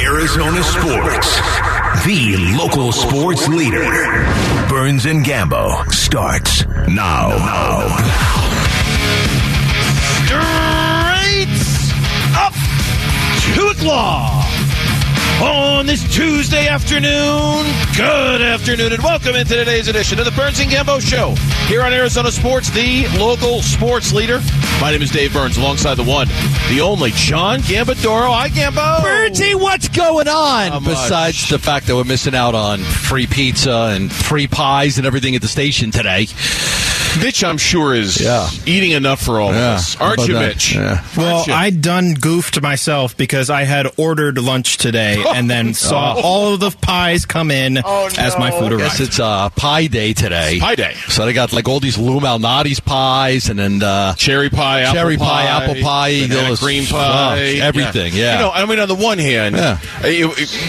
Arizona sports, the local sports leader. Burns and Gambo starts now. Straight up 2 o'clock on this Tuesday afternoon. Good afternoon and welcome into today's edition of the Burns and Gambo Show here on Arizona Sports, the local sports leader. My name is Dave Burns, alongside the one, the only, John Gambadoro. Hi, Gambo. Bernsy, what's going on? Besides the fact that we're missing out on free pizza and free pies and everything at the station today. Mitch, I'm sure, is eating enough for all of us. Aren't you, Mitch? Yeah. Well, I done goofed myself because I had ordered lunch today and then saw all of the pies come in as my food arrived. Yes, it's pie day today. It's pie day. So they got like all these Lou Malnati's pies and then cherry pie, apple pie, banana cream pie, everything. Yeah. You know, I mean, on the one hand,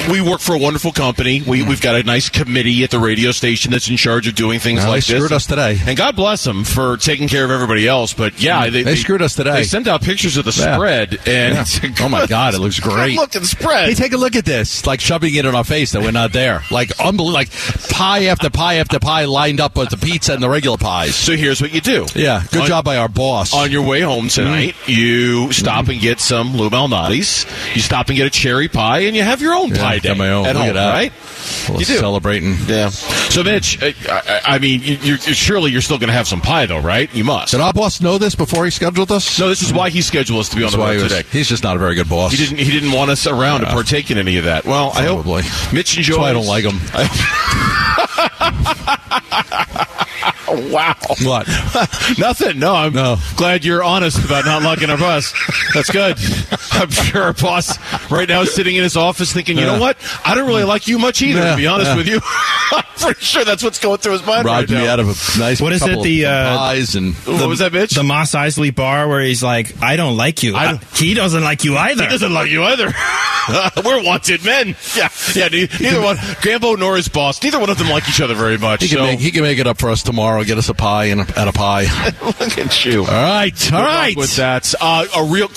we work for a wonderful company. We've got a nice committee at the radio station that's in charge of doing things like this. They screwed us today, and God bless them for taking care of everybody else, but they screwed us today. They sent out pictures of the spread, and it's oh my God, it looks great. Good-looking spread. Hey, take a look at this, like shoving it in our face that we're not there. Like unbelievable, like pie after pie after pie lined up with the pizza and the regular pies. So here's what you do. Yeah, good job by our boss. On your way home tonight, you stop and get some Lou Malnati's. You stop and get a cherry pie, and you have your own pie day my own. At home, right? You do. Celebrating. Yeah. So, Mitch, I mean, surely you're still going to have some pie, though, right? You must. Did our boss know this before he scheduled us? No, this is why he scheduled us to be on the road today. He's just not a very good boss. He didn't want us around to partake in any of that. Well, probably. I hope Mitch enjoys. That's why I don't like him. Wow. What? Nothing. No, I'm glad you're honest about not liking our boss. That's good. I'm sure our boss right now is sitting in his office thinking, you know what? I don't really like you much either, to be honest with you. I'm pretty sure that's what's going through his mind right now. Robbed me out of a nice couple of pies. And what was that, Mitch? The Moss Isley bar where he's like, I don't like you. He doesn't like you either. He doesn't like you either. We're wanted men. Yeah. Neither one, Gambo nor his boss, neither one of them like each other very much. He can make it up for us tomorrow. Get us a pie and a pie. Look at you. All right. With that,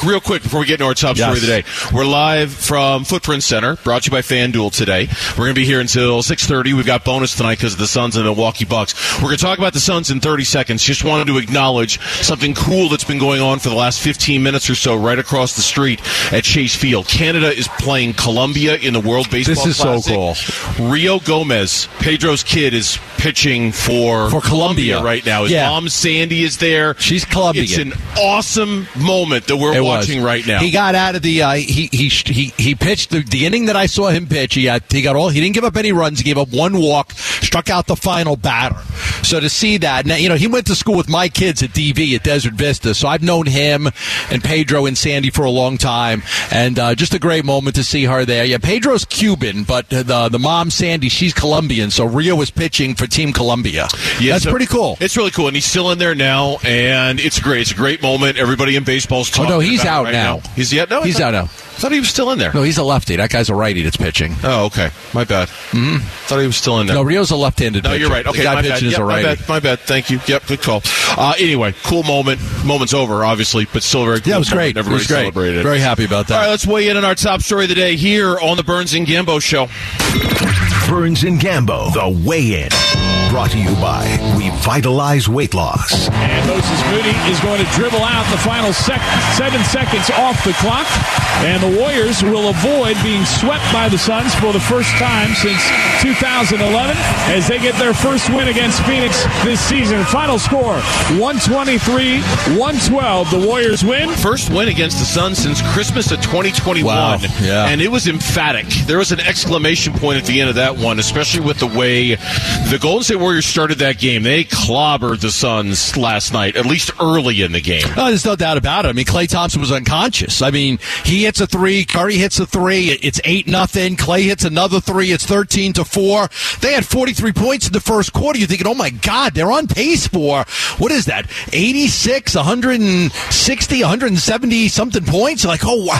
real quick before we get into our top story today, we're live from Footprint Center, brought to you by FanDuel today. We're going to be here until 6:30. We've got bonus tonight because of the Suns and the Milwaukee Bucks. We're going to talk about the Suns in 30 seconds. Just wanted to acknowledge something cool that's been going on for the last 15 minutes or so right across the street at Chase Field. Canada is playing Colombia in the World Baseball Classic. This is so cool. Rio Gomez, Pedro's kid, is pitching for Colombia right now. His mom, Sandy, is there. She's Colombian. It's an awesome moment that we're watching right now. He got out of the he pitched the inning that I saw him pitch. He got all. He didn't give up any runs. He gave up one walk. Struck out the final batter. So to see that, now, you know, he went to school with my kids at DV at Desert Vista. So I've known him and Pedro and Sandy for a long time, and just a great moment to see her there. Yeah, Pedro's Cuban, but the mom, Sandy, she's Colombian. So Rio was pitching for Team Colombia. Yeah, that's pretty cool. It's really cool, and he's still in there now, and it's great. It's a great moment. Everybody in baseball's talking about it. Oh, no, he's out now. He's out now. I thought he was still in there. No, he's a lefty. That guy's a righty that's pitching. Oh, okay. My bad. Mm-hmm. Thought he was still in there. No, Rio's a left-handed pitcher. No, you're right. Okay, the guy pitching is a righty. My bad. Thank you. Yep, good call. Anyway, cool moment. Moment's over, obviously, but still very cool. Yeah, it was great. Everybody celebrated it. Very happy about that. All right, let's weigh in on our top story of the day here on the Burns and Gambo Show. Burns and Gambo, the weigh-in. Brought to you by Revitalize Weight Loss. And Moses Moody is going to dribble out the final 7 seconds off the clock. And the Warriors will avoid being swept by the Suns for the first time since 2011 as they get their first win against Phoenix this season. Final score, 123-112. The Warriors win. First win against the Suns since Christmas of 2021. Wow. Yeah. And it was emphatic. There was an exclamation point at the end of that one, especially with the way the Golden State Warriors started that game. They clobbered the Suns last night, at least early in the game. Oh, there's no doubt about it. I mean, Klay Thompson was unconscious. I mean, he hits a three. Curry hits a three. It's 8-0. Klay hits another three. It's 13-4. They had 43 points in the first quarter. You're thinking, oh, my God, they're on pace for, what is that, 86, 160, 170-something points? You're like, oh, wow.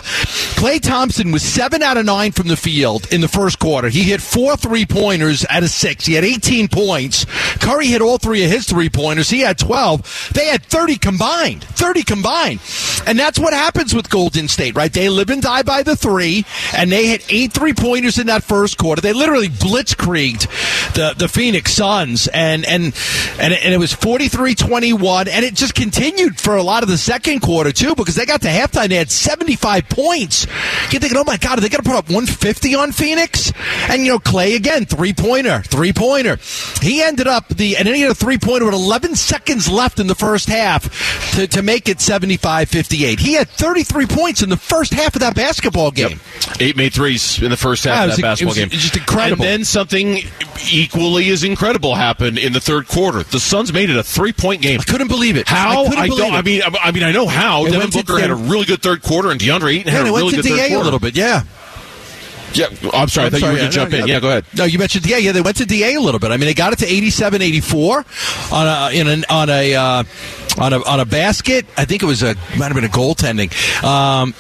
Klay Thompson was 7 out of 9 from the field in the first quarter. He hit 4 threes. three-pointers out of six. He had 18 points. Curry hit all three of his three-pointers. He had 12. They had 30 combined. And that's what happens with Golden State, right? They live and die by the three, and they hit 8 3-pointers in that first quarter. They literally blitzkrieged the Phoenix Suns, and it was 43-21, and it just continued for a lot of the second quarter, too, because they got to halftime. They had 75 points. You're thinking, oh, my God, are they going to put up 150 on Phoenix? And, you know, Klay, again, three-pointer. He ended up and then he had a three-pointer with 11 seconds left in the first half to make it 75-58. He had 33 points in the first half of that basketball game. Yep. 8 made threes in the first half of that basketball game. Just incredible. And then something equally as incredible happened in the third quarter. The Suns made it a three-point game. I couldn't believe it. How? I mean, I know how. Devin Booker had a really good third quarter, and DeAndre Ayton had a really good third quarter. A little bit, yeah. Yeah, I thought you were going to jump in. Yeah, go ahead. No, you mentioned DA. Yeah, they went to DA a little bit. I mean, they got it to 87-84 on a basket. I think it was might have been a goaltending.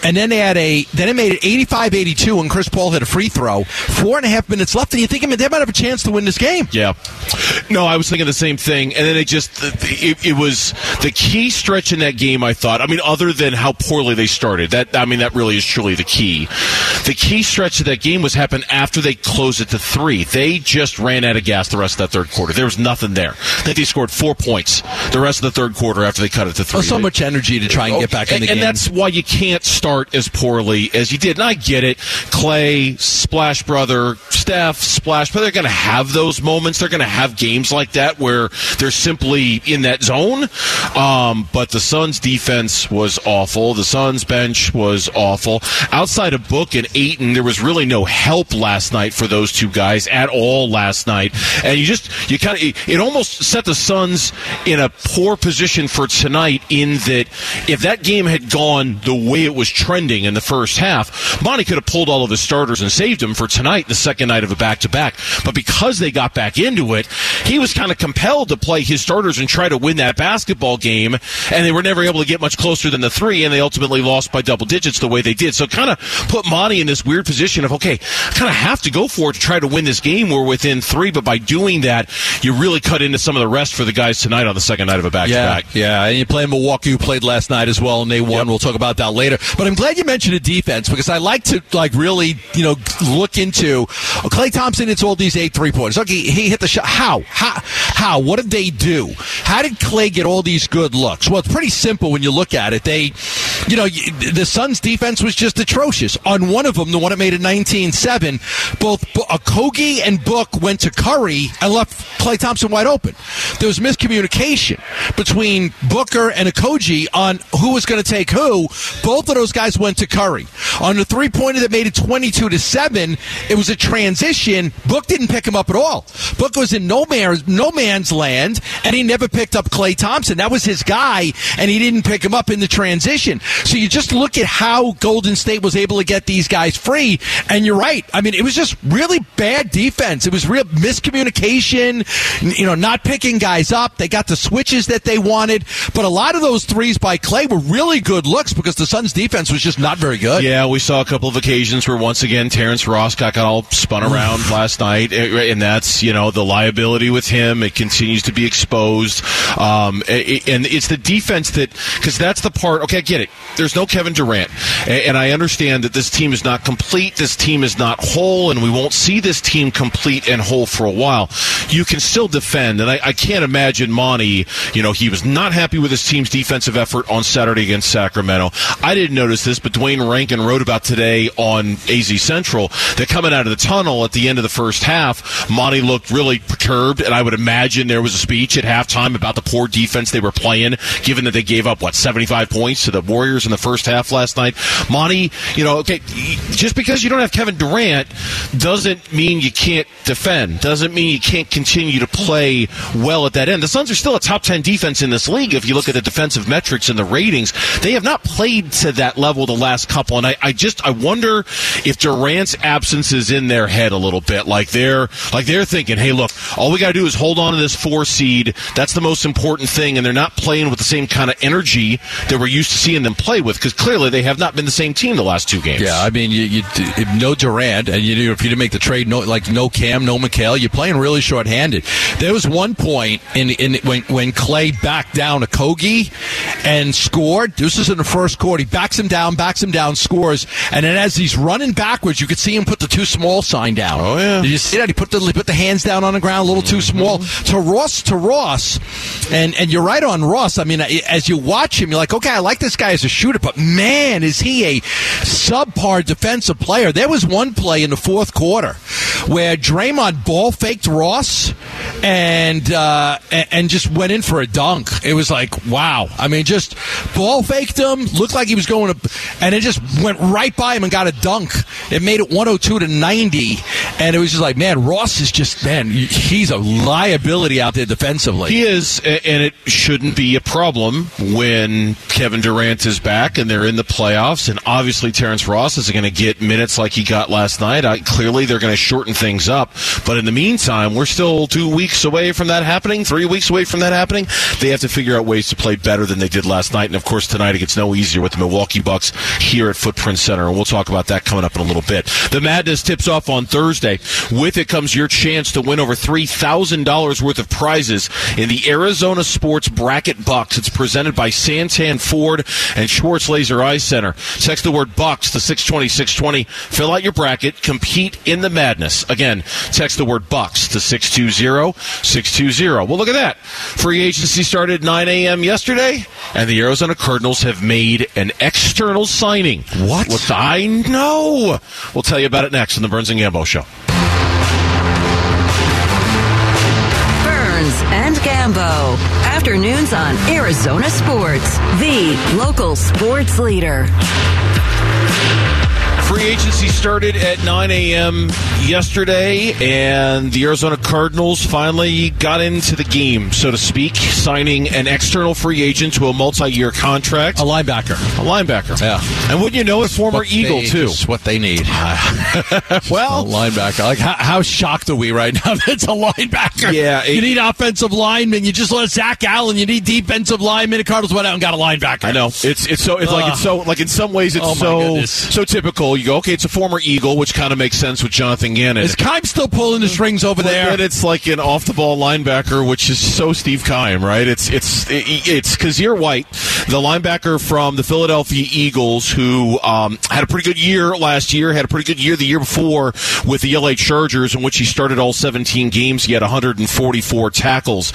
And then they made it 85-82 when Chris Paul hit a free throw. 4.5 minutes left, and you're thinking they might have a chance to win this game. Yeah. No, I was thinking the same thing. And then it was the key stretch in that game. I thought. I mean, other than how poorly they started, that really is truly the key. The key stretch of that game was happened after they closed it to three. They just ran out of gas the rest of that third quarter. There was nothing there. I think they scored 4 points the rest of the third quarter after they cut it to three. Oh, so much energy to try and get back in the game. And that's why you can't start as poorly as you did. And I get it. Klay, Splash Brother, Steph, Splash Brother, they're going to have those moments. They're going to have games like that where they're simply in that zone. But the Suns' defense was awful. The Suns' bench was awful. Outside of Book and Ayton, there was really no help last night for those two guys at all last night, and it almost set the Suns in a poor position for tonight. In that, if that game had gone the way it was trending in the first half, Monty could have pulled all of his starters and saved them for tonight, the second night of a back-to-back. But because they got back into it, he was kind of compelled to play his starters and try to win that basketball game, and they were never able to get much closer than the three, and they ultimately lost by double digits the way they did. So it kind of put Monty in this weird position of, okay, I kind of have to go for it to try to win this game. We're within three, but by doing that, you really cut into some of the rest for the guys tonight on the second night of a back-to-back. Yeah, and you play Milwaukee, who played last night as well, and they won. Yep. We'll talk about that later. But I'm glad you mentioned the defense, because I like to really look into Klay Thompson. It's all these 8 3-pointers. Look, he hit the shot. How? What did they do? How did Klay get all these good looks? Well, it's pretty simple when you look at it. The Suns' defense was just atrocious. On one of them, the one that made it 19-7, both Okogie and Book went to Curry and left Klay Thompson wide open. There was miscommunication between Booker and Okogie on who was going to take who. Both of those guys went to Curry. On the three-pointer that made it 22-7, it was a transition. Book didn't pick him up at all. Book was in no man's land, and he never picked up Klay Thompson. That was his guy, and he didn't pick him up in the transition. So you just look at how Golden State was able to get these guys free, and you're right. I mean, it was just really bad defense. It was real miscommunication, not picking guys up. They got the switches that they wanted, but a lot of those threes by Klay were really good looks because the Suns' defense was just not very good. Yeah, we saw a couple of occasions where, once again, Terrence Ross got all spun around last night, and that's, the liability with him. It continues to be exposed, and it's the defense because that's the part, okay, I get it. There's no Kevin Durant, and I understand that this team is not complete, this team is not whole, and we won't see this team complete and whole for a while. You can still defend, and I can't imagine Monty, he was not happy with his team's defensive effort on Saturday against Sacramento. I didn't notice this, but Dwayne Rankin wrote about today on AZ Central that coming out of the tunnel at the end of the first half, Monty looked really perturbed, and I would imagine there was a speech at halftime about the poor defense they were playing, given that they gave up, 75 points to the Warriors in the first half last night. Monty, just because you don't have Kevin Durant doesn't mean you can't defend, doesn't mean you can't continue to play well at that end. The Suns are still a top 10 defense in this league. If you look at the defensive metrics and the ratings, they have not played to that level the last couple. And I wonder if Durant's absence is in their head a little bit. Like they're thinking, hey, look, all we got to do is hold on to this 4 seed. That's the most important thing. And they're not playing with the same kind of energy that we're used to seeing them them play with, because clearly they have not been the same team the last two games. Yeah, I mean, you no Durant, and if you didn't make the trade, no Cam, no McHale, you're playing really shorthanded. There was one point when Klay backed down Okogie and scored. This is in the first quarter. He backs him down, scores, and then as he's running backwards, you could see him put the too small sign down. Oh yeah, did you see that? He put the hands down on the ground, a little too small. To Ross, and you're right on Ross. I mean, as you watch him, you're like, okay, I like this guy as a shooter, but man, is he a subpar defensive player. There was one play in the fourth quarter where Draymond ball faked Ross and just went in for a dunk. It was like, wow. I mean, just ball faked him, looked like he was going to, and it just went right by him and got a dunk. It made it 102-90, and it was just like, man, Ross is just, man, he's a liability out there defensively. He is, and it shouldn't be a problem when Kevin Durant is back and they're in the playoffs, and obviously Terrence Ross is going to get minutes like he got last night. Clearly they're going to shorten things up, but in the meantime, we're still 2 weeks away from that happening, 3 weeks away from that happening. They have to figure out ways to play better than they did last night, and of course tonight it gets no easier with the Milwaukee Bucks here at Footprint Center, and we'll talk about that coming up in a little bit. The Madness tips off on Thursday. With it comes your chance to win over $3,000 worth of prizes in the Arizona Sports Bracket Bucks. It's presented by Santan Ford and Schwartz Laser Eye Center. Text the word Bucks to 620-620. Fill out your bracket. Compete in the Madness. Again, text the word Bucks to 620-620. Well, look at that. Free agency started at 9 a.m. yesterday, and the Arizona Cardinals have made an external signing. What? What? I know. We'll tell you about it next on the Burns and Gambo Show. And Gambo. Afternoons on Arizona Sports, the local sports leader. Free agency started at 9 a.m. yesterday, and the Arizona Cardinals finally got into the game, so to speak, signing an external free agent to a multi-year contract. A linebacker. Yeah. And wouldn't you know, a former Eagle, too. It's what they need. Well. A linebacker. Like, how shocked are we right now that's a linebacker? Yeah. You need offensive linemen. You just let Zach Allen. You need defensive linemen. The Cardinals went out and got a linebacker. I know. It's in some ways, it's so typical. You go, okay, it's a former Eagle, which kind of makes sense with Jonathan Gannon. Is Keim still pulling the strings over there? But it's like an off-the-ball linebacker, which is so Steve Keim, right? It's Kysir White, the linebacker from the Philadelphia Eagles, who had a pretty good year last year, had a pretty good year the year before with the LA Chargers, in which he started all 17 games. He had 144 tackles.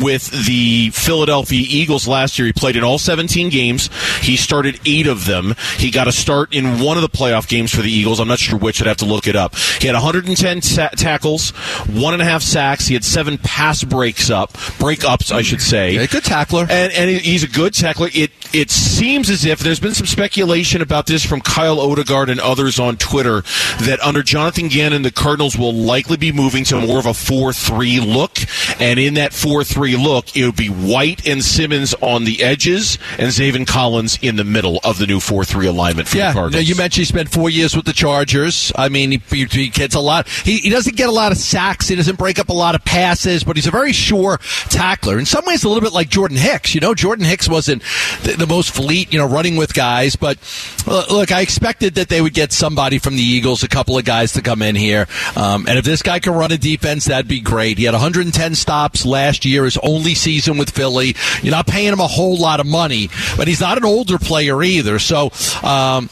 With the Philadelphia Eagles last year, he played in all 17 games. He started 8 of them. He got a start in one of the playoff games for the Eagles. I'm not sure which. I'd have to look it up. He had 110 tackles, 1.5 sacks. He had 7 pass breakups, I should say. Yeah, good tackler. And he's a good tackler. It seems as if there's been some speculation about this from Kyle Odegaard and others on Twitter that under Jonathan Gannon, the Cardinals will likely be moving to more of a 4-3 look. And in that 4-3 look, it would be White and Simmons on the edges and Zaven Collins in the middle of the new 4-3 alignment for the Cardinals. Now, you mentioned he spent 4 years with the Chargers. I mean, he gets a lot. He doesn't get a lot of sacks. He doesn't break up a lot of passes, but he's a very sure tackler. In some ways, a little bit like Jordan Hicks. You know, Jordan Hicks wasn't the most fleet, running with guys. But, look, I expected that they would get somebody from the Eagles, a couple of guys to come in here. And if this guy can run a defense, that'd be great. He had 110 stops last year, his only season with Philly. You're not paying him a whole lot of money, but he's not an older player either. So, I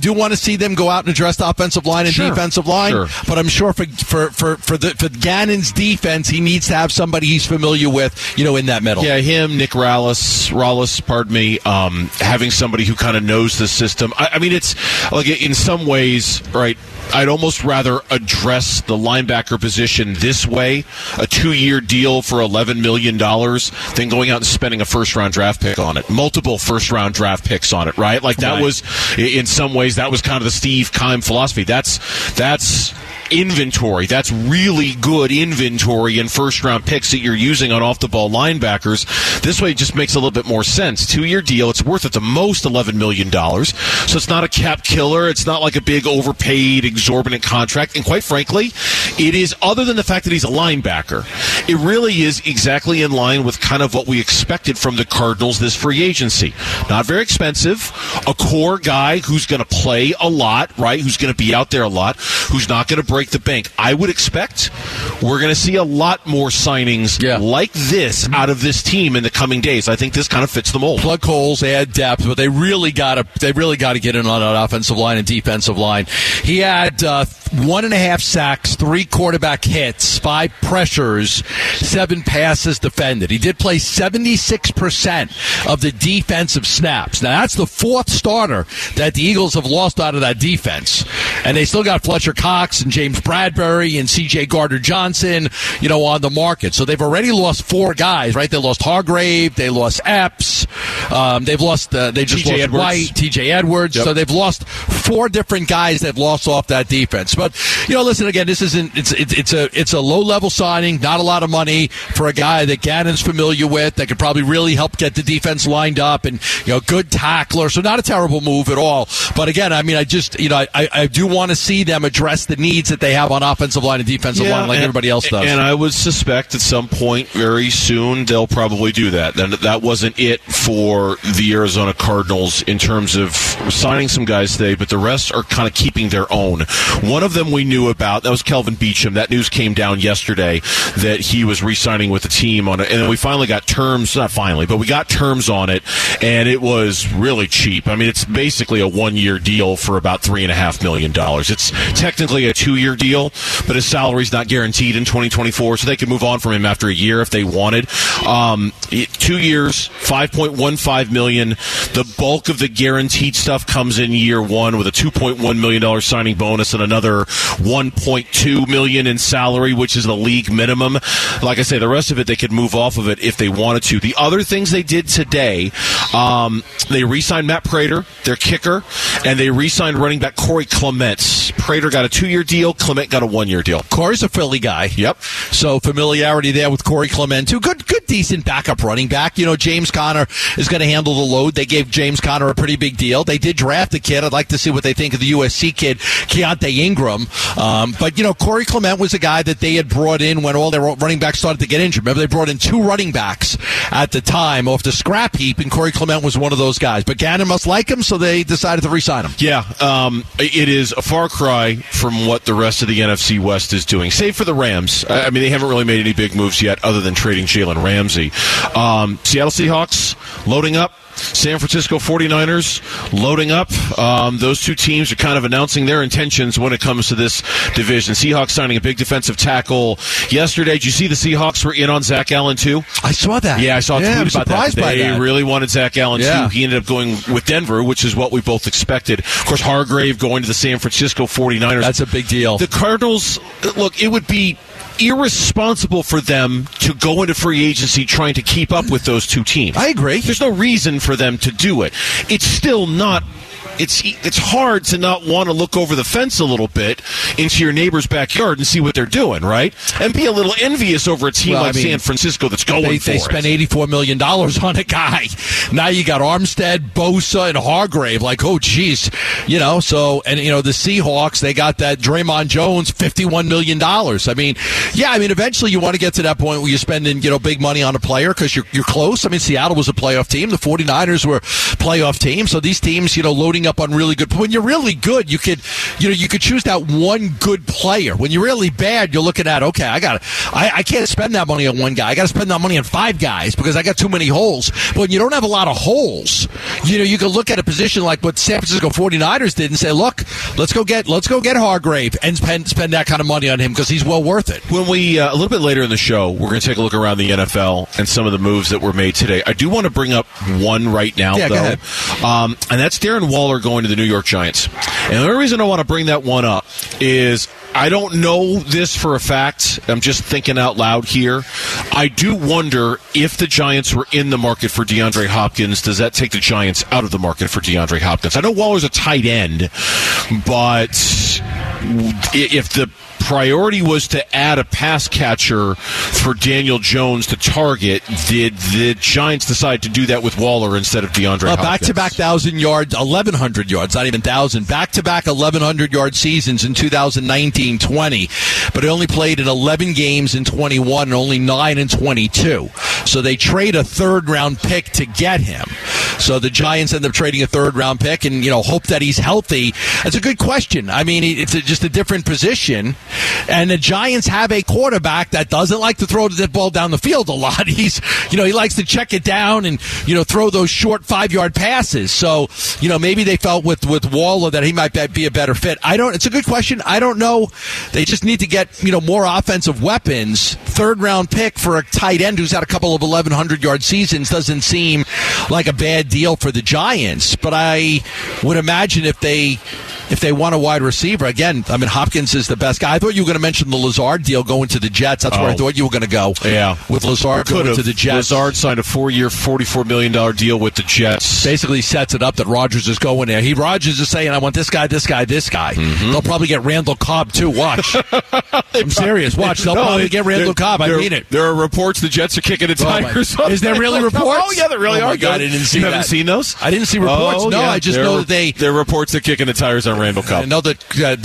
do want to see them go out and address the offensive line and defensive line. Sure. But I'm sure for Gannon's defense, he needs to have somebody he's familiar with, in that middle. Yeah, him, Nick Rollis, having somebody who kind of knows the system. I mean, it's like in some ways, right? I'd almost rather address the linebacker position this way, a 2-year deal for $11 million, than going out and spending a first-round draft pick on it. Multiple first-round draft picks on it, right? Like that was, in some ways, that was kind of the Steve Keim philosophy. That's inventory. That's really good inventory and first-round picks that you're using on off-the-ball linebackers. This way it just makes a little bit more sense. 2-year deal. It's worth at the most $11 million. So it's not a cap killer. It's not like a big overpaid, exorbitant contract. And quite frankly, it is, other than the fact that he's a linebacker, it really is exactly in line with kind of what we expected from the Cardinals this free agency. Not very expensive, a core guy who's going to play a lot, right, who's going to be out there a lot, who's not going to break the bank. I would expect we're going to see a lot more signings like this out of this team in the coming days. I think this kind of fits the mold. Plug holes, add depth, but they really got to get in on an offensive line and defensive line. He had 1.5 sacks, 3 quarterback hits, 5 pressures, 7 passes defended. He did play 76% of the defensive snaps. Now, that's the 4th starter that the Eagles have lost out of that defense. And they still got Fletcher Cox and James Bradberry and C.J. Gardner-Johnson, on the market. So they've already lost 4 guys, right? They lost Hargrave. They lost Epps. They just lost White, T.J. Edwards. Yep. So they've lost 4 different guys they've lost off that defense. But, listen, again, this isn't, it's a low-level signing, not a lot of money for a guy that Gannon's familiar with that could probably really help get the defense lined up and, good tackler. So not a terrible move at all. But, again, I do want to see them address the needs that they have on offensive line and defensive line like everybody else does. And I would suspect at some point very soon they'll probably do that. And that wasn't it for the Arizona Cardinals in terms of signing some guys today, but the rest are kind of keeping their own. One of them we knew about, that was Kelvin Beachum. That news came down yesterday that he was re-signing with the team on it. And then we finally got terms, not finally, but we got terms on it, and it was really cheap. I mean, it's basically a 1-year deal for about $3.5 million. It's technically a 2-year deal, but his salary's not guaranteed in 2024, so they could move on from him after a year if they wanted. 2 years, $5.15 million. The bulk of the guaranteed stuff comes in year one with a $2.1 million signing bonus and another $1.2 million in salary, which is the league minimum. Like I say, the rest of it, they could move off of it if they wanted to. The other things they did today, they re-signed Matt Prater, their kicker, and they re-signed running back Corey Clement. Prater got a 2-year deal. Clement got a 1-year deal. Corey's a Philly guy. Yep. So familiarity there with Corey Clement, too. Good, decent backup running back. James Conner is going to handle the load. They gave James Conner a pretty big deal. They did draft a kid. I'd like to see what they think of the USC kid, Keontae Ingram. But Corey Clement was a guy that they had brought in when all their running backs started to get injured. Remember, they brought in 2 running backs at the time off the scrap heap, and Corey Clement was one of those guys. But Gannon must like him, so they decided to re-sign him. Yeah. It is a far cry from what the rest of the NFC West is doing, save for the Rams. I mean, they haven't really made any big moves yet other than trading Jalen Ramsey. Seattle Seahawks loading up. San Francisco 49ers loading up. Those two teams are kind of announcing their intentions when it comes to this division. Seahawks signing a big defensive tackle yesterday. Did you see the Seahawks were in on Zach Allen, too? I saw that. Yeah, I saw a tweet about that. They really wanted Zach Allen, too. He ended up going with Denver, which is what we both expected. Of course, Hargrave going to the San Francisco 49ers. That's a big deal. The Cardinals, look, it would be irresponsible for them to go into free agency trying to keep up with those two teams. I agree. There's no reason for them to do it. It's still not... It's hard to not want to look over the fence a little bit into your neighbor's backyard and see what they're doing, right? And be a little envious over a team San Francisco that's going for it. They spent $84 million on a guy. Now you got Armstead, Bosa, and Hargrave. Like, oh, geez. The Seahawks, they got that Draymond Jones, $51 million. Eventually you want to get to that point where you're spending, big money on a player because you're close. Seattle was a playoff team. The 49ers were a playoff team. So these teams, loading up on really good. When you're really good, you could choose that one good player. When you're really bad, you're looking at, okay, I can't spend that money on one guy. I got to spend that money on 5 guys because I got too many holes. But when you don't have a lot of holes, you can look at a position like what San Francisco 49ers did and say, look, let's go get Hargrave and spend that kind of money on him because he's well worth it. When we a little bit later in the show, we're going to take a look around the NFL and some of the moves that were made today. I do want to bring up one right now, though. Go ahead. And that's Darren Waller going to the New York Giants. And the only reason I want to bring that one up is I don't know this for a fact. I'm just thinking out loud here. I do wonder if the Giants were in the market for DeAndre Hopkins. Does that take the Giants out of the market for DeAndre Hopkins? I know Waller's a tight end, but if the priority was to add a pass catcher for Daniel Jones to target, did the Giants decide to do that with Waller instead of DeAndre Hopkins? Back-to-back 1,000 yards, 1,100 yards, not even 1,000. Back-to-back 1,100-yard seasons in 2019-20, but he only played in 11 games in 21 and only 9 in 22. So they trade a third-round pick to get him. So the Giants end up trading a third-round pick and, you know, hope that he's healthy. That's a good question. I mean, it's just a different position. And the Giants have a quarterback that doesn't like to throw the ball down the field a lot. He's, you know, he likes to check it down and, you know, throw those short 5-yard passes. So, you know, maybe they felt with Waller that he might be a better fit. It's a good question. I don't know. They just need to get, you know, more offensive weapons. Third-round pick for a tight end who's had a couple of 1,100-yard seasons doesn't seem like a bad deal for the Giants. But I would imagine if they want a wide receiver, again, I mean, Hopkins is the best guy. I thought you were going to mention the Lazard deal going to the Jets. That's where I thought you were going to go. Yeah. With Lazard going to the Jets. Lazard signed a 4-year, $44 million deal with the Jets. Basically sets it up that Rodgers is going there. Rodgers is saying, I want this guy, this guy, this guy. Mm-hmm. They'll probably get Randall Cobb, too. Watch. I'm serious. Watch. They'll probably get Randall Cobb. I mean it. There are reports the Jets are kicking a Tigers. Is there really reports? Oh, yeah, there really are. God, I didn't see that. You haven't seen those? I didn't see reports. No, yeah. I just know that they... There are reports they're kicking the tires on Randall Cobb. I know that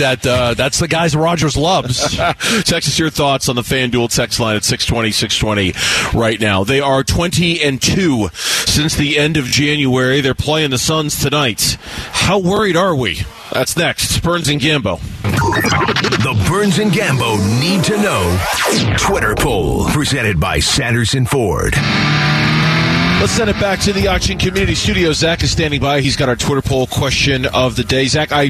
that's the guys Rodgers loves. Text us your thoughts on the FanDuel text line at 620-620 right now. They are 20-2 since the end of January. They're playing the Suns tonight. How worried are we? That's next. Burns and Gambo. The Burns and Gambo Need to Know Twitter poll, presented by Sanderson Ford. Let's send it back to the Auction Community Studio. Zach is standing by. He's got our Twitter poll question of the day. Zach, I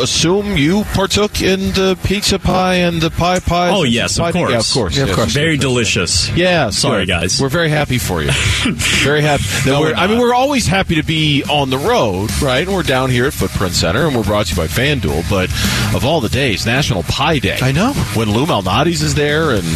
assume you partook in the pizza pie and the pie. Oh, yes, of course. Yeah, of course. Yeah, of course. Very delicious. Yeah. Sorry, guys. We're very happy for you. Very happy. We're always happy to be on the road, right? And we're down here at Footprint Center, and we're brought to you by FanDuel. But of all the days, National Pie Day. I know. When Lou Malnati's is there and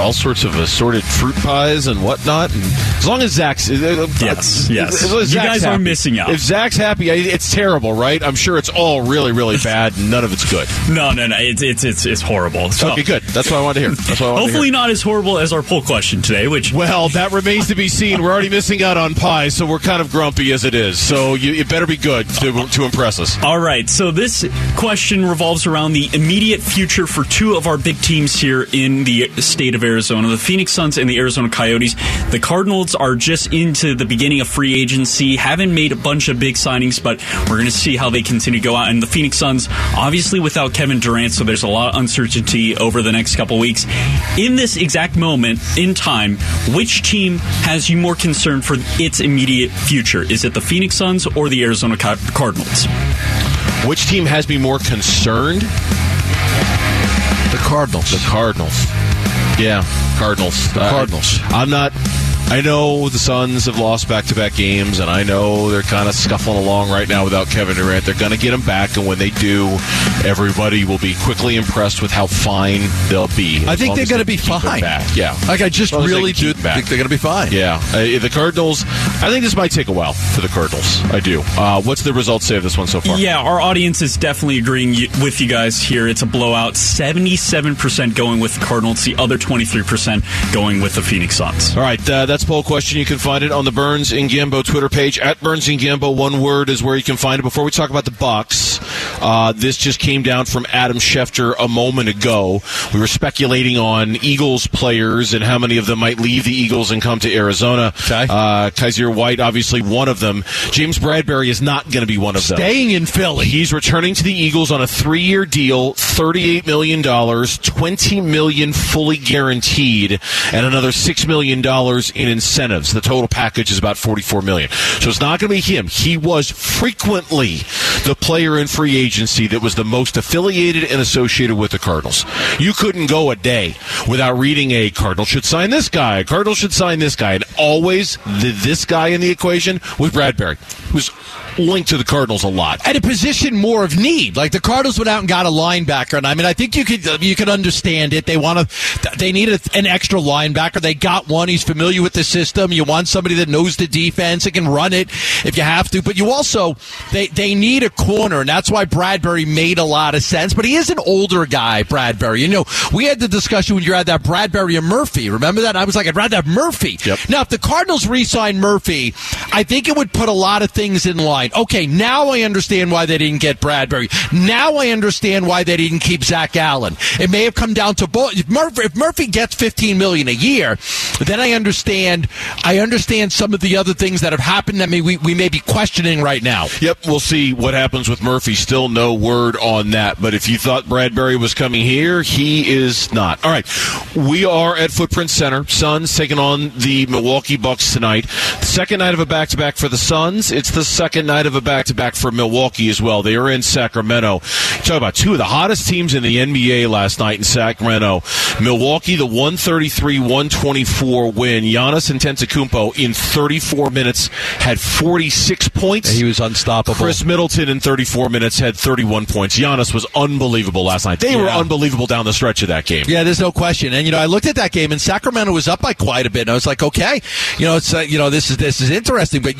all sorts of assorted fruit pies and whatnot. And as long as Zach's... Yes. You guys are missing out. If Zach's happy, it's terrible, right? I'm sure it's all really, really bad, and none of it's good. No. It's horrible. So. Okay, good. That's what I wanted to hear. Hopefully not as horrible as our poll question today, which... Well, that remains to be seen. We're already missing out on pie, so we're kind of grumpy as it is. So it better be good to impress us. All right. So this question revolves around the immediate future for two of our big teams here in the state of Arizona, the Phoenix Suns and the Arizona Coyotes. The Cardinals are just into the beginning of free agency, haven't made a bunch of big signings, but we're going to see how they continue to go out. And the Phoenix Suns, obviously without Kevin Durant, so there's a lot of uncertainty over the next couple weeks. In this exact moment in time, which team has you more concerned for its immediate future? Is it the Phoenix Suns or the Arizona Cardinals? Which team has me more concerned? The Cardinals. Yeah, Cardinals. Cardinals. I know the Suns have lost back-to-back games, and I know they're kind of scuffling along right now without Kevin Durant. They're going to get him back, and when they do, everybody will be quickly impressed with how fine they'll be. I think they're going to be fine. Yeah. Like, I just really do think they're going to be fine. Yeah. The Cardinals, I think this might take a while for the Cardinals. I do. What's the results say of this one so far? Yeah, our audience is definitely agreeing with you guys here. It's a blowout. 77% going with the Cardinals. The other 23% going with the Phoenix Suns. All right, that's poll question. You can find it on the Burns and Gambo Twitter page. At Burns and Gambo, one word is where you can find it. Before we talk about the Bucks, this just came down from Adam Schefter a moment ago. We were speculating on Eagles players and how many of them might leave the Eagles and come to Arizona. Okay. Kysir White, obviously one of them. James Bradberry is not going to be one of them. Staying in Philly. He's returning to the Eagles on a 3-year deal, $38 million, $20 million fully guaranteed, and another $6 million in incentives. The total package is about $44 million. So it's not going to be him. He was frequently the player in free agency that was the most affiliated and associated with the Cardinals. You couldn't go a day without reading a Cardinal should sign this guy, a Cardinal should sign this guy, and always this guy in the equation was Bradberry, who's linked to the Cardinals a lot. At a position more of need. Like the Cardinals went out and got a linebacker. linebacker. And I mean, I think you could understand it. They need an extra linebacker. They got one. He's familiar with the system. You want somebody that knows the defense and can run it if you have to. But you also, they need a corner, and that's why Bradberry made a lot of sense. But he is an older guy, Bradberry. You know, we had the discussion when you had that Bradberry and Murphy. Remember that? I was like, I'd rather have Murphy. Yep. Now, if the Cardinals re-sign Murphy, I think it would put a lot of things in line. Okay, now I understand why they didn't get Bradberry. Now I understand why they didn't keep Zach Allen. It may have come down to both. If Murphy gets $15 million a year, then I understand some of the other things that have happened that we may be questioning right now. Yep, we'll see what happens with Murphy. Still no word on that. But if you thought Bradberry was coming here, he is not. All right, we are at Footprint Center. Suns taking on the Milwaukee Bucks tonight. The second night of a back-to-back for the Suns. It's the second night of a back-to-back for Milwaukee as well. They are in Sacramento. Talk about two of the hottest teams in the NBA last night in Sacramento. Milwaukee, the 133-124 win. Giannis Antetokounmpo in 34 minutes had 46 points. He was unstoppable. Chris Middleton in 34 minutes had 31 points. Giannis was unbelievable last night. They were unbelievable down the stretch of that game. Yeah, there's no question. And, you know, I looked at that game, and Sacramento was up by quite a bit, and I was like, okay, you know, it's you know, this is interesting. But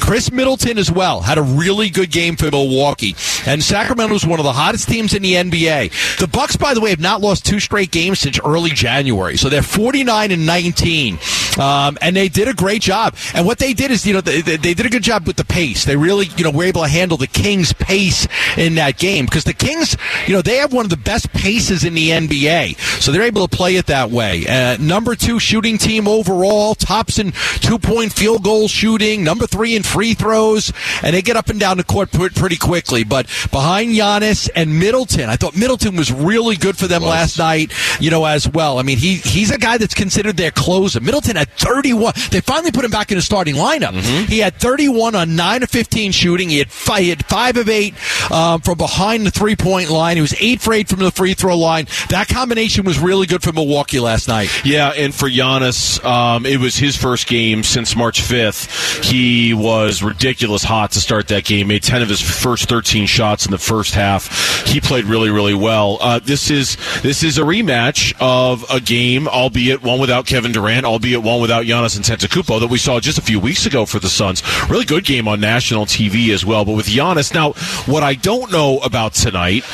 Chris Middleton as well had a really good game for Milwaukee, and Sacramento is one of the hottest teams in the NBA. The Bucks, by the way, have not lost two straight games since early January, so they're 49-19, and they did a great job. And what they did is, you know, they did a good job with the pace. They really, you know, were able to handle the Kings' pace in that game because the Kings, you know, they have one of the best paces in the NBA, so they're able to play it that way. Number 2 shooting team overall, tops in 2-point field goal shooting, number 3 in free throws, and they get up and down the court pretty quickly. But behind Giannis and Middleton, I thought Middleton was really good for them last night, you know, as well. I mean, he's a guy that's considered their closer. Middleton had 31. They finally put him back in the starting lineup. Mm-hmm. He had 31 on 9 of 15 shooting. He had 5 of 8 from behind the three-point line. He was 8 for 8 from the free throw line. That combination was really good for Milwaukee last night. Yeah, and for Giannis, it was his first game since March 5th. He was ridiculous hot to start that game. Made 10 of his first 13 shots in the first half. He played really, really well. This is a rematch of a game, albeit one without Kevin Durant, albeit one without Giannis Antetokounmpo that we saw just a few weeks ago for the Suns. Really good game on national TV as well. But with Giannis, now what I don't know about tonight,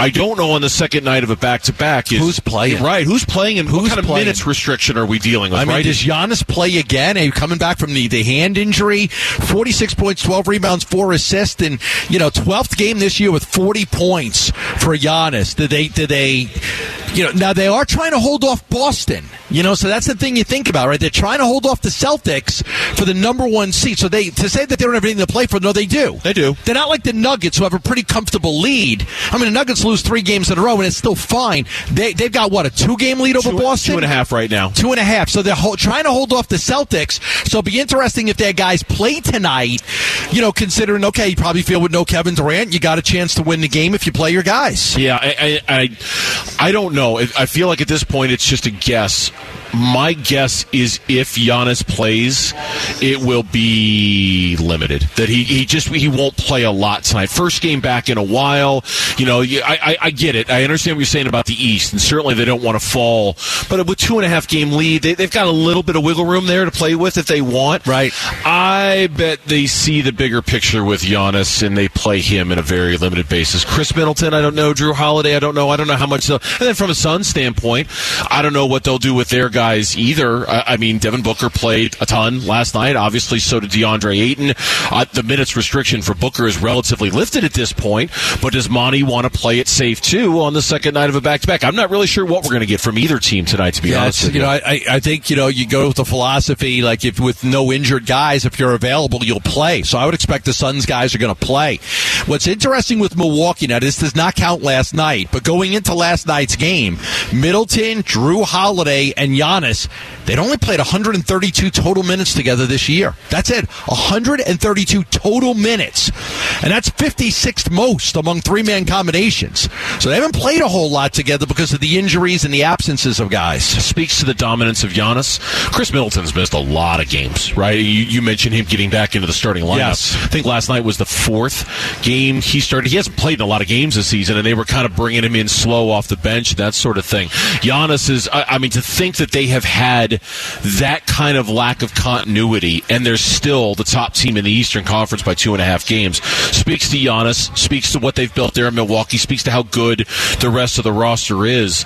I don't know on the second night of a back-to-back is who's playing. Right, who's playing and what kind of minutes restriction are we dealing with? I mean, right? Does Giannis play again? He's coming back from the hand injury. 46 points, 12 rebounds, 4 assists, and, you know, 12th game this year with 40 points for Giannis. Did they you know, now they are trying to hold off Boston, you know, so that's the thing you think about, right? They're trying to hold off the Celtics for the number 1 seed. So to say that they don't have anything to play for, no, they do. They do. They're not like the Nuggets, who have a pretty comfortable lead. I mean, the Nuggets lose 3 games in a row, and it's still fine. They've got, what, a 2-game lead over Boston? 2.5 right now. 2.5. So they're trying to hold off the Celtics. So it'll be interesting if their guys play tonight, you know, considering, okay, you probably feel with no Kevin Durant, you got a chance to win the game if you play your guys. Yeah, I don't know. I feel like at this point it's just a guess. My guess is if Giannis plays, it will be limited. That he won't play a lot tonight. First game back in a while. You know, I get it. I understand what you're saying about the East, and certainly they don't want to fall. But with 2.5 game lead, they've got a little bit of wiggle room there to play with if they want. Right. I bet they see the bigger picture with Giannis, and they play him in a very limited basis. Chris Middleton, I don't know. Drew Holiday, I don't know. I don't know how much they'll. And then from a Suns standpoint, I don't know what they'll do with their guys either. I mean, Devin Booker played a ton last night. Obviously, so did DeAndre Ayton. The minutes restriction for Booker is relatively lifted at this point, but does Monty want to play it safe, too, on the second night of a back-to-back? I'm not really sure what we're going to get from either team tonight, to be honest with you. Know, I think, you know, you go with the philosophy, like, if with no injured guys, if you're available, you'll play. So I would expect the Suns guys are going to play. What's interesting with Milwaukee, now, this does not count last night, but going into last night's game, Middleton, Drew Holiday, and Giannis, they'd only played 132 total minutes together this year. That's it. 132 total minutes. And that's 56th most among three-man combinations. So they haven't played a whole lot together because of the injuries and the absences of guys. Speaks to the dominance of Giannis. Chris Middleton's missed a lot of games, right? You mentioned him getting back into the starting lineup. Yes. I think last night was the fourth game he started. He hasn't played in a lot of games this season, and they were kind of bringing him in slow off the bench, that sort of thing. Giannis is, I mean, to think that they have had that kind of lack of continuity, and they're still the top team in the Eastern Conference by 2.5 games, speaks to Giannis, speaks to what they've built there in Milwaukee, speaks to how good the rest of the roster is.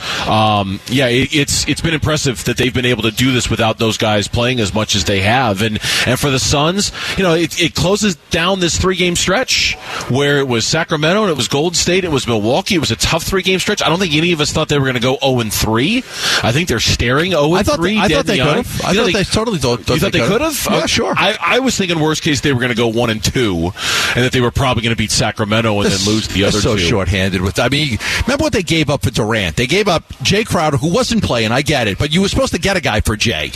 It's been impressive that they've been able to do this without those guys playing as much as they have. And for the Suns, you know, it closes down this three-game stretch where it was Sacramento and it was Golden State, it was Milwaukee. It was a tough three-game stretch. I don't think any of us thought they were going to go 0-3. I think they're staring 0-3. I thought they could have. I thought they totally could have? Yeah, sure. I was thinking worst case they were going to go 1-2 and that they were probably going to beat Sacramento and then lose the other two. So shorthanded with. I mean, remember what they gave up for Durant? They gave up Jay Crowder, who wasn't playing. I get it, but you were supposed to get a guy for Jay.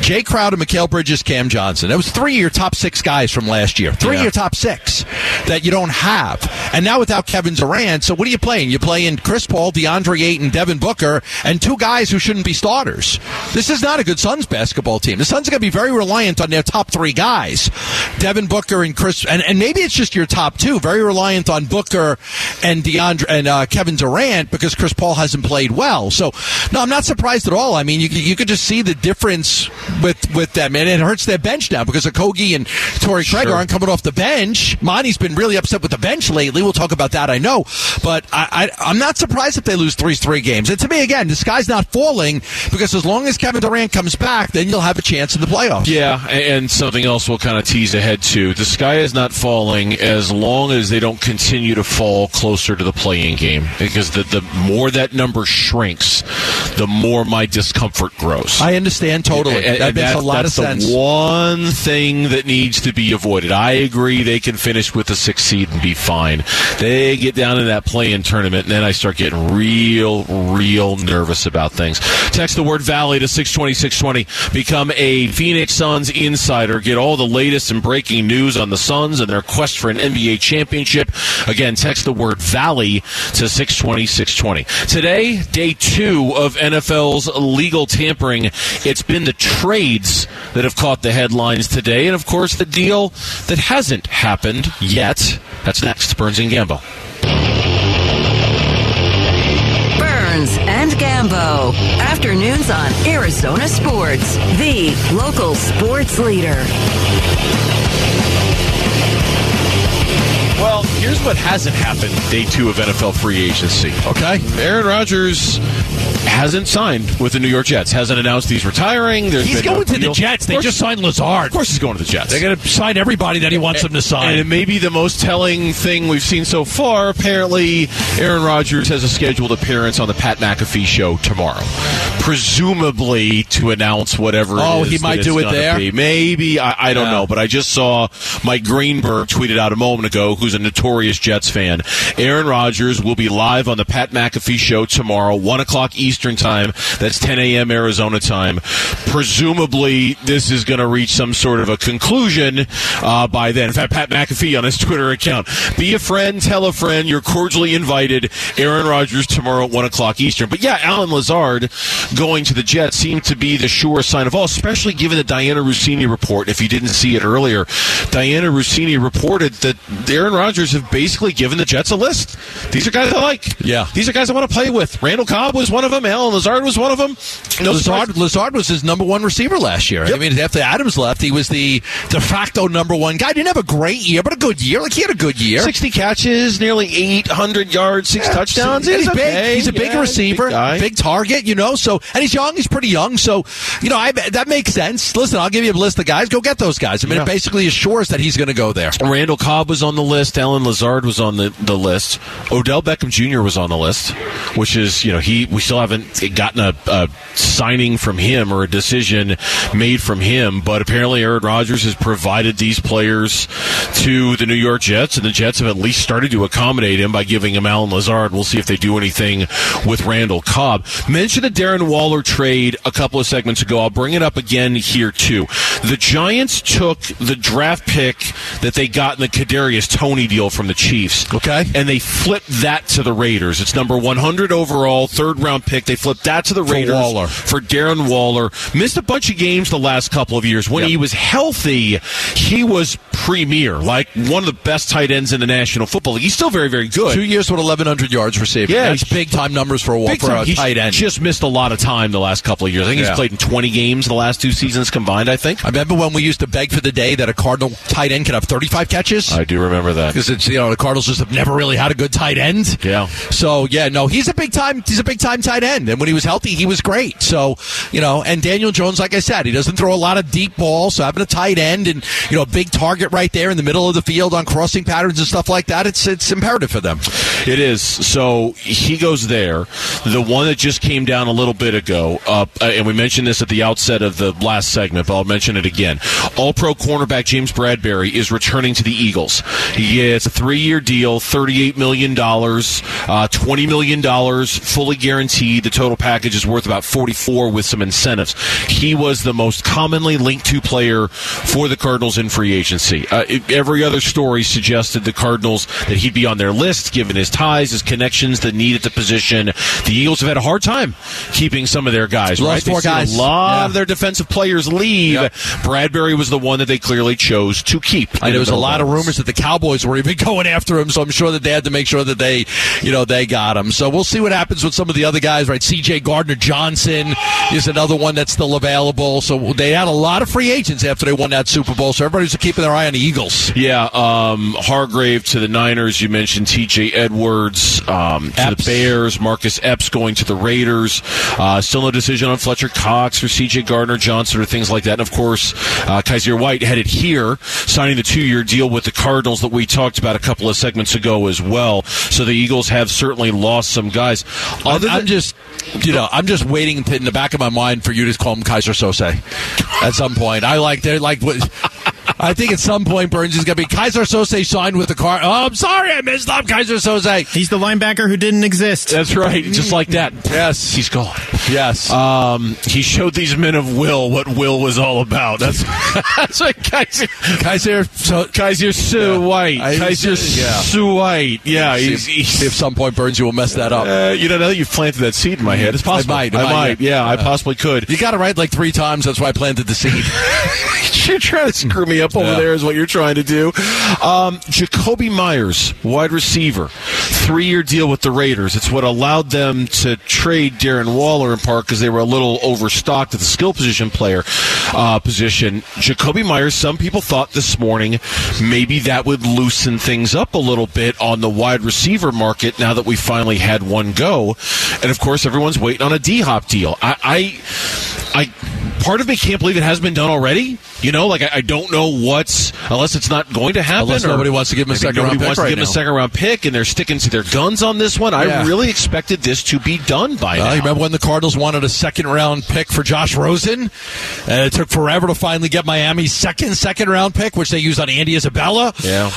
Jay Crowder, Mikal Bridges, Cam Johnson. That was 3-year top six guys from last year. Three-year top six that you don't have. And now without Kevin Durant, so what are you playing? You're playing Chris Paul, DeAndre Ayton, Devin Booker, and two guys who shouldn't be starters. This is not a good Suns basketball team. The Suns are going to be very reliant on their top three guys, Devin Booker and Chris, and maybe it's just your top two, very reliant on Booker and DeAndre and Kevin Durant because Chris Paul hasn't played well. So, no, I'm not surprised at all. I mean, you could just see the difference with them, and it hurts their bench now because Okogie and Torrey Craig aren't coming off the bench. Monty's been really upset with the bench lately. We'll talk about that, I know, but I'm not surprised if they lose three games. And to me, again, the sky's not falling because as long as Kevin Durant comes back, then you'll have a chance in the playoffs. Yeah, and something else we'll kind of tease ahead too. The sky is not falling as long as they don't continue to fall closer to the play-in game, because the more that number shrinks, the more my discomfort grows. I understand totally. And that makes a lot of sense. That's the one thing that needs to be avoided. I agree they can finish with a 6th seed and be fine. They get down in that play-in tournament, and then I start getting real nervous about things. Text the word Valley to 620-620. Become a Phoenix Suns insider. Get all the latest and breaking news on the Suns and their quest for an NBA championship. Again, text the word Valley to 620-620. Today, day 2 of NFL's legal tampering. It's been the trades that have caught the headlines today, and of course the deal that hasn't happened yet. That's next. Burns and Gambo. Burns and Gambo. Afternoons on Arizona Sports, the local sports leader. Well, here's what hasn't happened day 2 of NFL free agency. Okay. Aaron Rodgers hasn't signed with the New York Jets, hasn't announced he's retiring. He's going to the Jets. They just signed Lazard. Of course he's going to the Jets. They're going to sign everybody that he wants them to sign. And it may be the most telling thing we've seen so far. Apparently, Aaron Rodgers has a scheduled appearance on the Pat McAfee show tomorrow, presumably to announce whatever it is. Oh, he might do it there? Maybe. I don't know. But I just saw Mike Greenberg tweeted out a moment ago, who's a notorious Jets fan. Aaron Rodgers will be live on the Pat McAfee show tomorrow, 1 o'clock Eastern time. That's 10 a.m. Arizona time. Presumably, this is going to reach some sort of a conclusion by then. In fact, Pat McAfee on his Twitter account. Be a friend, tell a friend. You're cordially invited. Aaron Rodgers tomorrow at 1 o'clock Eastern. But yeah, Alan Lazard going to the Jets seemed to be the sure sign of all, especially given the Diana Rossini report. If you didn't see it earlier, Diana Rossini reported that Aaron Rodgers have basically given the Jets a list. These are guys I like. Yeah. These are guys I want to play with. Randall Cobb was one of them. Alan Lazard was one of them. No, Lazard was his #1 receiver last year. Yep. I mean, after Adams left, he was the de facto #1 guy. Didn't have a great year, but a good year. Like, he had a good year. 60 catches, nearly 800 yards, 6 touchdowns. He's big. He's a big receiver, big target, you know. So, and he's young. He's pretty young. So, you know, that makes sense. Listen, I'll give you a list of guys. Go get those guys. I mean, it basically assures that he's going to go there. Randall Cobb was on the list. Alan Lazard was on the list. Odell Beckham Jr. was on the list. which is, you know, we still haven't gotten a signing from him or a decision made from him, but apparently Aaron Rodgers has provided these players to the New York Jets, and the Jets have at least started to accommodate him by giving him Allen Lazard. We'll see if they do anything with Randall Cobb. Mentioned the Darren Waller trade a couple of segments ago. I'll bring it up again here, too. The Giants took the draft pick that they got in the Kadarius Toney deal from the Chiefs. Okay. And they flipped that to the Raiders. It's number 100 overall, third-round pick. They flipped that to the Raiders for Darren Waller. Missed a bunch of games the last couple of years. When he was healthy, he was premier, like one of the best tight ends in the National Football League. He's still very, very good. 2 years with 1,100 yards receiving. Yeah. That's big-time numbers for a tight end. He's just missed a lot of time the last couple of years. I think he's played in 20 games the last two seasons combined, I think. I remember when we used to beg for the day that a Cardinal tight end could have 35 catches. I do remember that. Because it's, you know, the Cardinals just have never really had a good tight end. Yeah. So, yeah, no, he's a big-time tight end. And when he was healthy, he was great. So, you know, and Daniel Jones, like I said, he doesn't throw a lot of deep balls. So having a tight end and, you know, a big target right there in the middle of the field on crossing patterns and stuff like that, it's imperative for them. It is. So he goes there. The one that just came down a little bit ago, and we mentioned this at the outset of the last segment, but I'll mention it again. All-Pro cornerback James Bradberry is returning to the Eagles. He gets a 3-year deal, $38 million, $20 million fully guaranteed. The total package is worth about $44 with some incentives. He was the most commonly linked to player for the Cardinals in free agency. Every other story suggested the Cardinals that he'd be on their list, given his ties, his connections, the need at the position. The Eagles have had a hard time keeping some of their guys. Right? They've seen a lot of their defensive players leave. Yep. Bradberry was the one that they clearly chose to keep. And there was a lot of rumors that the Cowboys were even going after him, so I'm sure that they had to make sure that they, you know, they got him. So we'll see what happens with some of the other guys, right? C.J. Gardner-Johnson is another one that's still available. So they had a lot of free agents after they won that Super Bowl, so everybody's keeping their eye on the Eagles. Yeah, Hargrave to the Niners. You mentioned T.J. Edwards to the Bears. Marcus Epps going to the Raiders. Still no decision on Fletcher Cox or C.J. Gardner-Johnson or things like that. And, of course, Kysir White headed here, signing the 2-year deal with the Cardinals that we talked about a couple of segments ago as well. So the Eagles have certainly lost some guys. I'm just waiting in the back of my mind for you to call him Kaiser Sose at some point. I think at some point, Burns is going to be Kysir Sose signed with the car. Oh, I'm sorry, I missed up Kysir Sose. He's the linebacker who didn't exist. That's right, just like that. Yes, he's gone. Yes, he showed these men of will what will was all about. That's what Kysir White. Yeah, he's, if some point, Burns, you will mess that up. You know, now that you've planted that seed in my head, it's possible. I might. Yeah, I possibly could. You got it right like 3 times. That's why I planted the seed. You're trying to screw me up over there is what you're trying to do. Jacoby Myers, wide receiver, 3-year deal with the Raiders. It's what allowed them to trade Darren Waller in part because they were a little overstocked at the skill position player position. Jacoby Myers, some people thought this morning maybe that would loosen things up a little bit on the wide receiver market now that we finally had one go. And, of course, everyone's waiting on a D-Hop deal. Part of me can't believe it hasn't been done already. You know, like I don't know unless it's not going to happen. Unless nobody wants to give him a second round pick, and they're sticking to their guns on this one. Yeah. I really expected this to be done by now. You remember when the Cardinals wanted a second round pick for Josh Rosen, and it took forever to finally get Miami's second round pick, which they used on Andy Isabella. Yeah.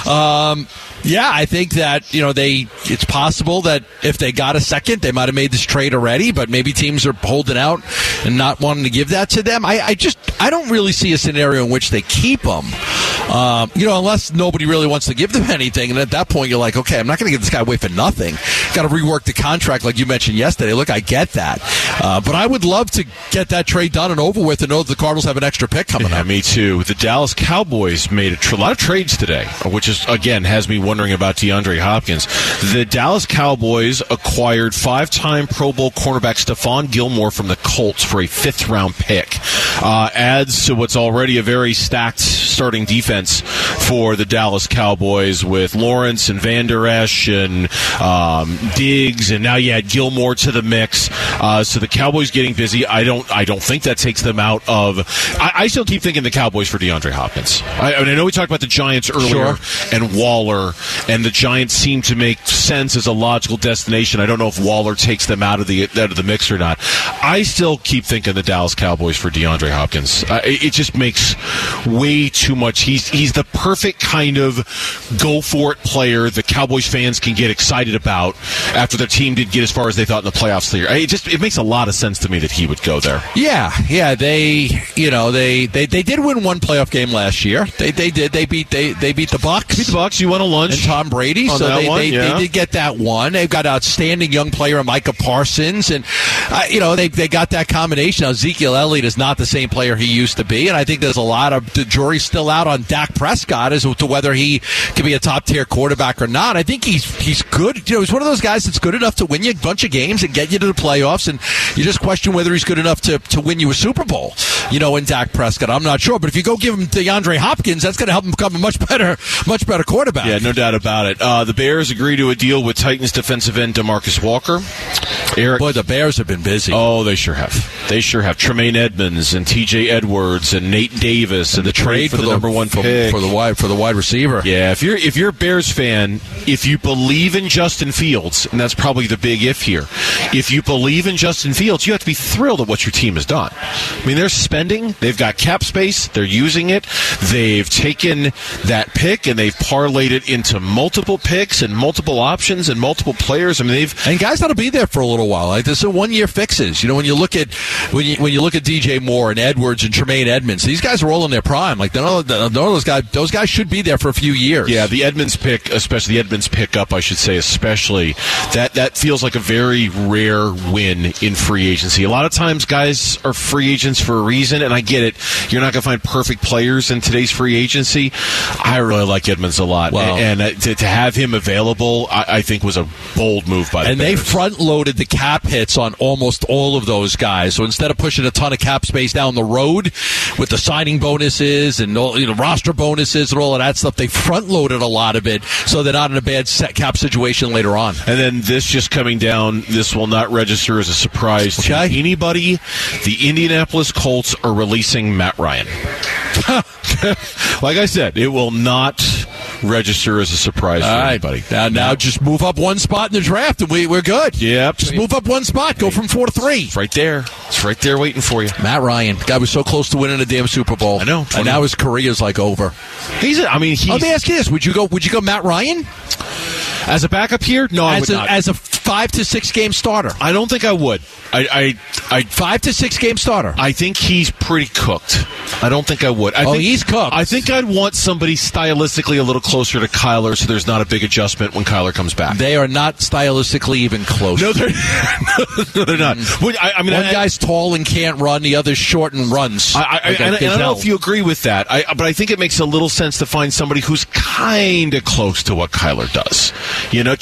I think that, you know, it's possible that if they got a second, they might have made this trade already, but maybe teams are holding out and not wanting to give that to them. I don't really see a scenario in which they keep them, unless nobody really wants to give them anything. And at that point, you're like, okay, I'm not going to give this guy away for nothing. Got to rework the contract like you mentioned yesterday. Look, I get that. But I would love to get that trade done and over with and know that the Cardinals have an extra pick coming up. Me too. The Dallas Cowboys made a lot of trades today, which is, again, has me wondering about DeAndre Hopkins. The Dallas Cowboys acquired 5-time Pro Bowl cornerback Stephon Gilmore from the Colts for a 5th-round pick. Adds to what's already a very stacked starting defense defense for the Dallas Cowboys with Lawrence and Van Der Esch and Diggs, and now you add Gilmore to the mix. So the Cowboys getting busy. I don't think that takes them out of. I still keep thinking the Cowboys for DeAndre Hopkins. I mean, I know we talked about the Giants earlier and Waller, and the Giants seem to make sense as a logical destination. I don't know if Waller takes them out of the mix or not. I still keep thinking the Dallas Cowboys for DeAndre Hopkins. It just makes way too much. He's the perfect kind of go for it player that Cowboys fans can get excited about after their team didn't get as far as they thought in the playoffs this year. It makes a lot of sense to me that he would go there. Yeah. They did win one playoff game last year. They did. They beat the Bucks. Beat the Bucks. You won a lunch. And Tom Brady. So they did get that one. They've got outstanding young player Micah Parsons, and they got that combination. Now, Ezekiel Elliott is not the same player he used to be, and I think there's a lot of the jury still out on Dak Prescott as to whether he can be a top tier quarterback or not. I think he's good. He's one of those guys that's good enough to win you a bunch of games and get you to the playoffs, and you just question whether he's good enough to win you a Super Bowl. In Dak Prescott, I'm not sure, but if you go give him DeAndre Hopkins, that's going to help him become a much better quarterback. Yeah, no doubt about it. The Bears agree to a deal with Titans defensive end DeMarcus Walker. Boy, the Bears have been busy. Oh, they sure have. Tremaine Edmonds and T.J. Edwards and Nate Davis and the trade for the number one pick for the wide receiver. Yeah, if you're a Bears fan, if you believe in Justin Fields, and that's probably the big if here, if you believe in Justin Fields, you have to be thrilled at what your team has done. I mean, they're spending. They've got cap space. They're using it. They've taken that pick and they've parlayed it into multiple picks and multiple options and multiple players. I mean, and guys that'll be there for a little while. Like, this are 1 year fixes. When you look at DJ Moore and Edwards and Tremaine Edmonds, these guys are all in their prime. Like, those guys should be there for a few years. Yeah, the Edmonds pickup, that feels like a very rare win in free agency. A lot of times guys are free agents for a reason, and I get it. You're not going to find perfect players in today's free agency. I really like Edmonds a lot. Wow. And to have him available, I think was a bold move by the Bears. They front-loaded the cap hits on almost all of those guys. So instead of pushing a ton of cap space down the road with the signing bonuses and all, roster bonuses and all of that stuff, they front-loaded a lot of it so they're not in a bad set cap situation later on. And then this just coming down, this will not register as a surprise to anybody. The Indianapolis Colts are releasing Matt Ryan. Like I said, it will not register as a surprise for anybody. Now just move up one spot in the draft and we're good. Yep. Just move up one spot. Go from 4 to 3. It's right there. It's right there waiting for you. Matt Ryan. Guy was so close to winning a damn Super Bowl. I know. And now his career's like over. Let me ask you this. Would you go Matt Ryan? As a backup here? No, I would not. As a 5 to 6 game starter? I don't think I would. 5 to 6 game starter? I think he's pretty cooked. I don't think I would. I think he's cooked. I think I'd want somebody stylistically a little closer to Kyler so there's not a big adjustment when Kyler comes back. They are not stylistically even close. No, they're not. One guy's tall and can't run. The other's short and runs. I don't know if you agree with that, but I think it makes a little sense to find somebody who's kind of close to what Kyler does.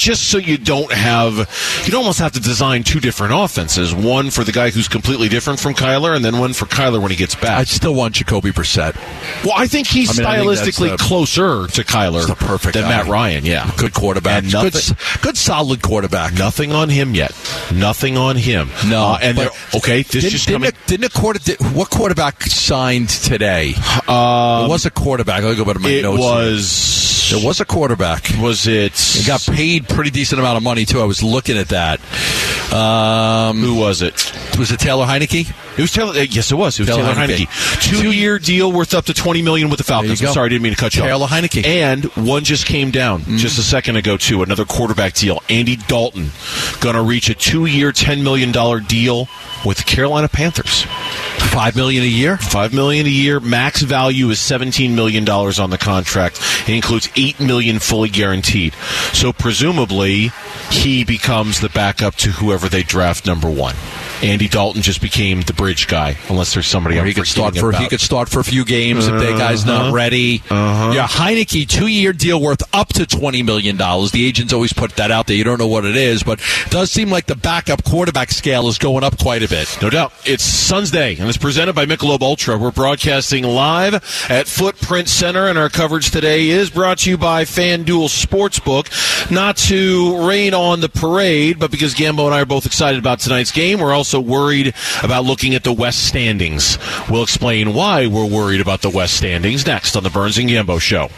Just so you don't have... You'd almost have to design two different offenses. One for the guy who's completely different from Kyler, and then one for Kyler when he gets back. I still want Jacoby Brissett. Well, I think he's stylistically closer to Kyler than Matt Ryan. Yeah, good quarterback, good solid quarterback. Nothing on him yet. Nothing on him. No. What quarterback signed today? It was a quarterback. I'll go back to my notes. It was a quarterback. Was it? He got paid pretty decent amount of money too. I was looking at that. Who was it? Was it Taylor Heineke? It was Taylor. Yes, it was. It was Taylor Heineke. Two-year deal worth up to $20 million with the Falcons. I'm sorry, I didn't mean to cut you off. Taylor Heineke. And one just came down just a second ago too. Another quarterback deal. Andy Dalton going to reach a 2-year, $10 million deal with the Carolina Panthers. $5 million a year. $5 million a year. Max value is $17 million on the contract. It includes $8 million fully guaranteed. So presumably he becomes the backup to whoever they draft number one. Andy Dalton just became the bridge guy, unless there's somebody I'm forgetting about. He could start for a few games if that guy's not ready. Yeah, Heineke, 2-year deal worth up to $20 million. The agents always put that out there. You don't know what it is, but it does seem like the backup quarterback scale is going up quite a bit. No doubt. It's Sunday, and it's presented by Michelob Ultra. We're broadcasting live at Footprint Center, and our coverage today is brought to you by FanDuel Sportsbook. Not to rain on the parade, but because Gambo and I are both excited about tonight's game, we're also worried about looking at the West standings. We'll explain why we're worried about the West standings next on the Burns and Gambo Show.